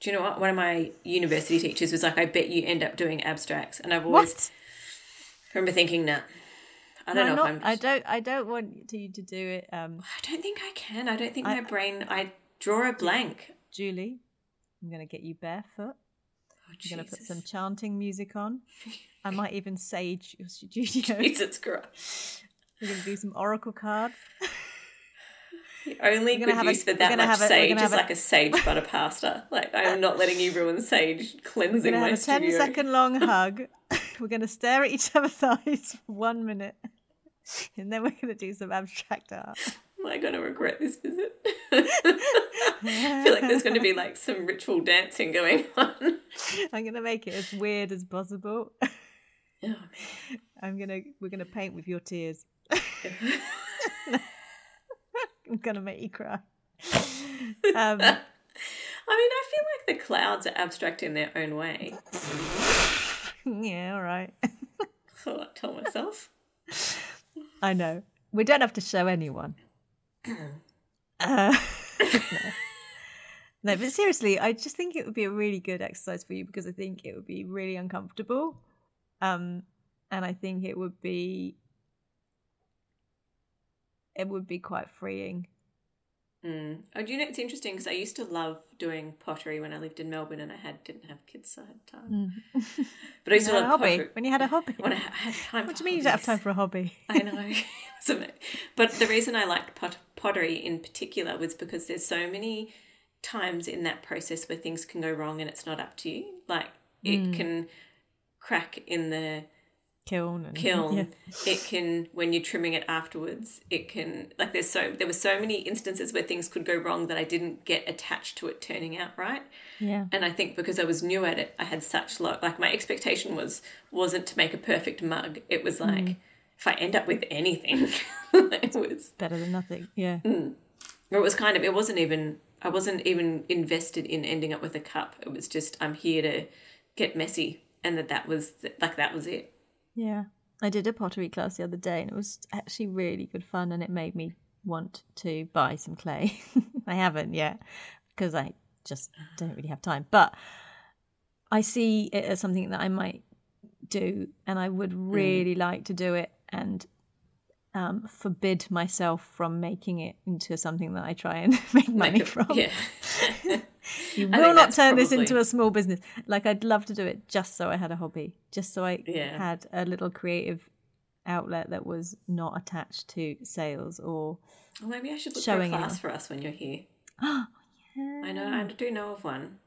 Do you know what? One of my university teachers was like, I bet you end up doing abstracts. And I've always remember thinking, nah, I don't want you to do it. I don't think I can. I don't think my brain, I draw a blank. Julie, I'm going to get you barefoot. I'm going to put some chanting music on. I might even sage your studio. Jesus Christ. We're going to do some oracle cards. The only good use for that much sage is like a sage butter pasta. Like, I am not letting you ruin sage cleansing my studio. We're going to have a 10-second long hug. We're going to stare at each other's eyes for 1 minute. And then we're going to do some abstract art. Am I going to regret this visit? I feel like there's going to be like some ritual dancing going on. I'm going to make it as weird as possible. Oh. We're going to paint with your tears. I'm going to make you cry. I mean, I feel like the clouds are abstract in their own way. Yeah, all right. That's all I told myself. I know. We don't have to show anyone. No, but seriously, I just think it would be a really good exercise for you because I think it would be really uncomfortable. And I think it would be quite freeing. Oh, do you know, it's interesting because I used to love doing pottery when I lived in Melbourne and I didn't have kids, so I had time. But I used to love pottery. When you had a hobby? When I had time. What do you mean you don't have time for a hobby? I know. But the reason I liked pottery in particular was because there's so many times in that process where things can go wrong and it's not up to you. Like it can crack in the kiln. Yeah. It can, when you're trimming it afterwards, it can, like, there were so many instances where things could go wrong that I didn't get attached to it turning out right. Yeah. And I think because I was new at it, I had such low, like, my expectation wasn't to make a perfect mug. It was like, if I end up with anything, it was better than nothing. Yeah. Or it was kind of, I wasn't even invested in ending up with a cup. It was just, I'm here to get messy, and that was it. Yeah, I did a pottery class the other day and it was actually really good fun and it made me want to buy some clay. I haven't yet because I just don't really have time. But I see it as something that I might do and I would really like to do it and forbid myself from making it into something that I try and make money from. Yeah. You will not turn this into a small business. Like, I'd love to do it just so I had a hobby, just so I had a little creative outlet that was not attached to sales or well, maybe I should look for a class for us when you're here. Oh, yeah. I know. I do know of one.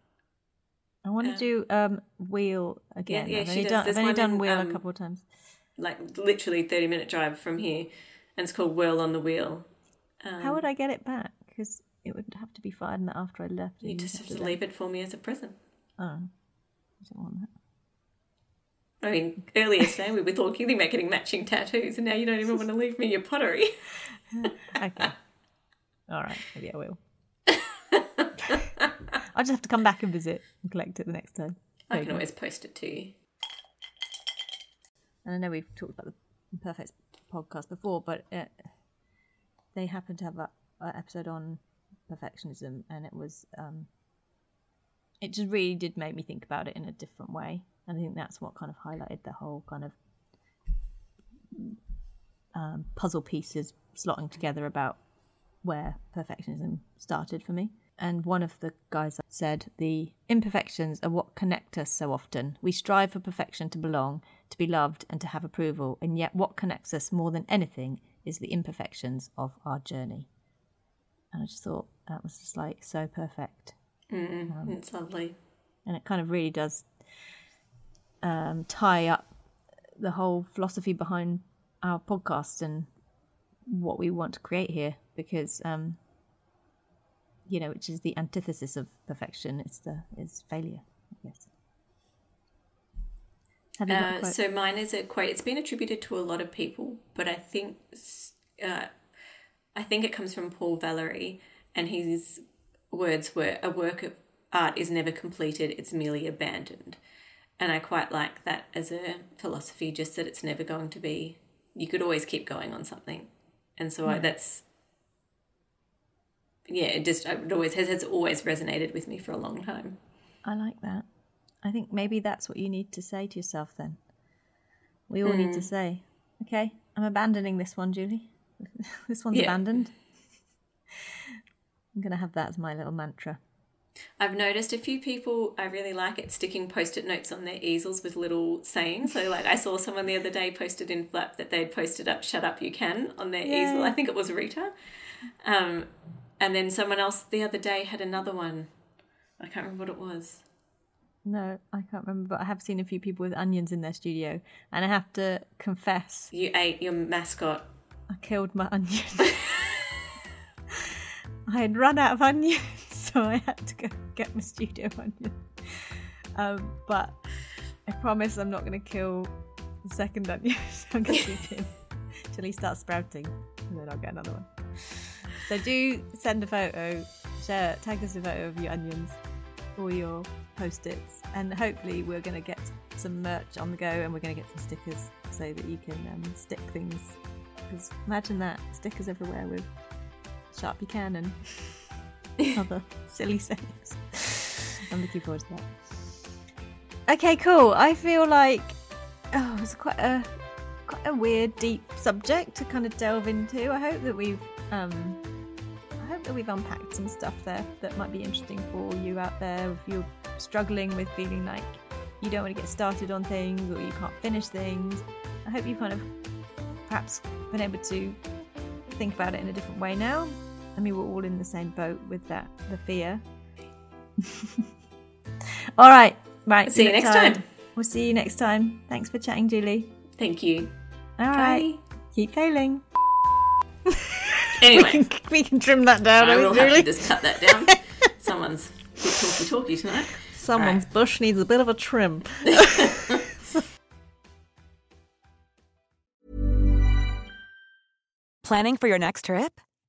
I want to do wheel again. Yeah, I've only done wheel a couple of times. Like literally 30-minute drive from here, and it's called Whirl on the Wheel. How would I get it back? Because it would have to be fired and after I left. You just have to leave it for me as a present. Oh, I don't want that. I mean, earlier today we were talking about getting matching tattoos and now you don't even want to leave me your pottery. Okay. All right, maybe I will. I'll just have to come back and visit and collect it the next time. I can always post it to you. And I know we've talked about the Imperfects podcast before, but they happened to have an episode on perfectionism and it was it just really did make me think about it in a different way, and I think that's what kind of highlighted the whole kind of puzzle pieces slotting together about where perfectionism started for me. And one of the guys said, the imperfections are what connect us so often. We strive for perfection, to belong, to be loved and to have approval, and yet what connects us more than anything is the imperfections of our journey. And I just thought that was just like so perfect. It's lovely. And it kind of really does tie up the whole philosophy behind our podcast and what we want to create here, because which is the antithesis of perfection, is failure, I guess. So mine is a quote. It's been attributed to a lot of people, but I think it comes from Paul Valéry, and his words were, a work of art is never completed, it's merely abandoned. And I quite like that as a philosophy, just that it's never going to be, you could always keep going on something. And so it always resonated with me for a long time. I like that. I think maybe that's what you need to say to yourself then. We all need to say, okay, I'm abandoning this one, Julie. This one's abandoned. I'm going to have that as my little mantra. I've noticed a few people, I really like it, sticking Post-it notes on their easels with little sayings. So like I saw someone the other day posted in Flap that they'd posted up, "Shut up, you can," on their easel. I think it was Rita. And then someone else the other day had another one. I can't remember what it was. No, I can't remember, but I have seen a few people with onions in their studio, and I have to confess. You ate your mascot. I killed my onion. I had run out of onions, so I had to go get my studio onion. But I promise I'm not going to kill the second onion. I'm going to keep him till he starts sprouting, and then I'll get another one. So do send a photo, share, tag us a photo of your onions or your Post-its, and hopefully we're going to get some merch on the go, and we're going to get some stickers so that you can stick things, because imagine that, stickers everywhere with Sharpie can and other silly sayings. I'm looking forward to that. Okay, cool. I feel like it was quite a weird, deep subject to kind of delve into. I hope that we've unpacked some stuff there that might be interesting for you out there if you're struggling with feeling like you don't want to get started on things or you can't finish things. I hope you've kind of perhaps been able to think about it in a different way now. I mean, we're all in the same boat with that, the fear. All right. See you next time. We'll see you next time. Thanks for chatting, Julie. Thank you. All right. Keep failing. Anyway, we can trim that down. I will have to just cut that down. Someone's bit talky tonight. Someone's bush needs a bit of a trim. Planning for your next trip?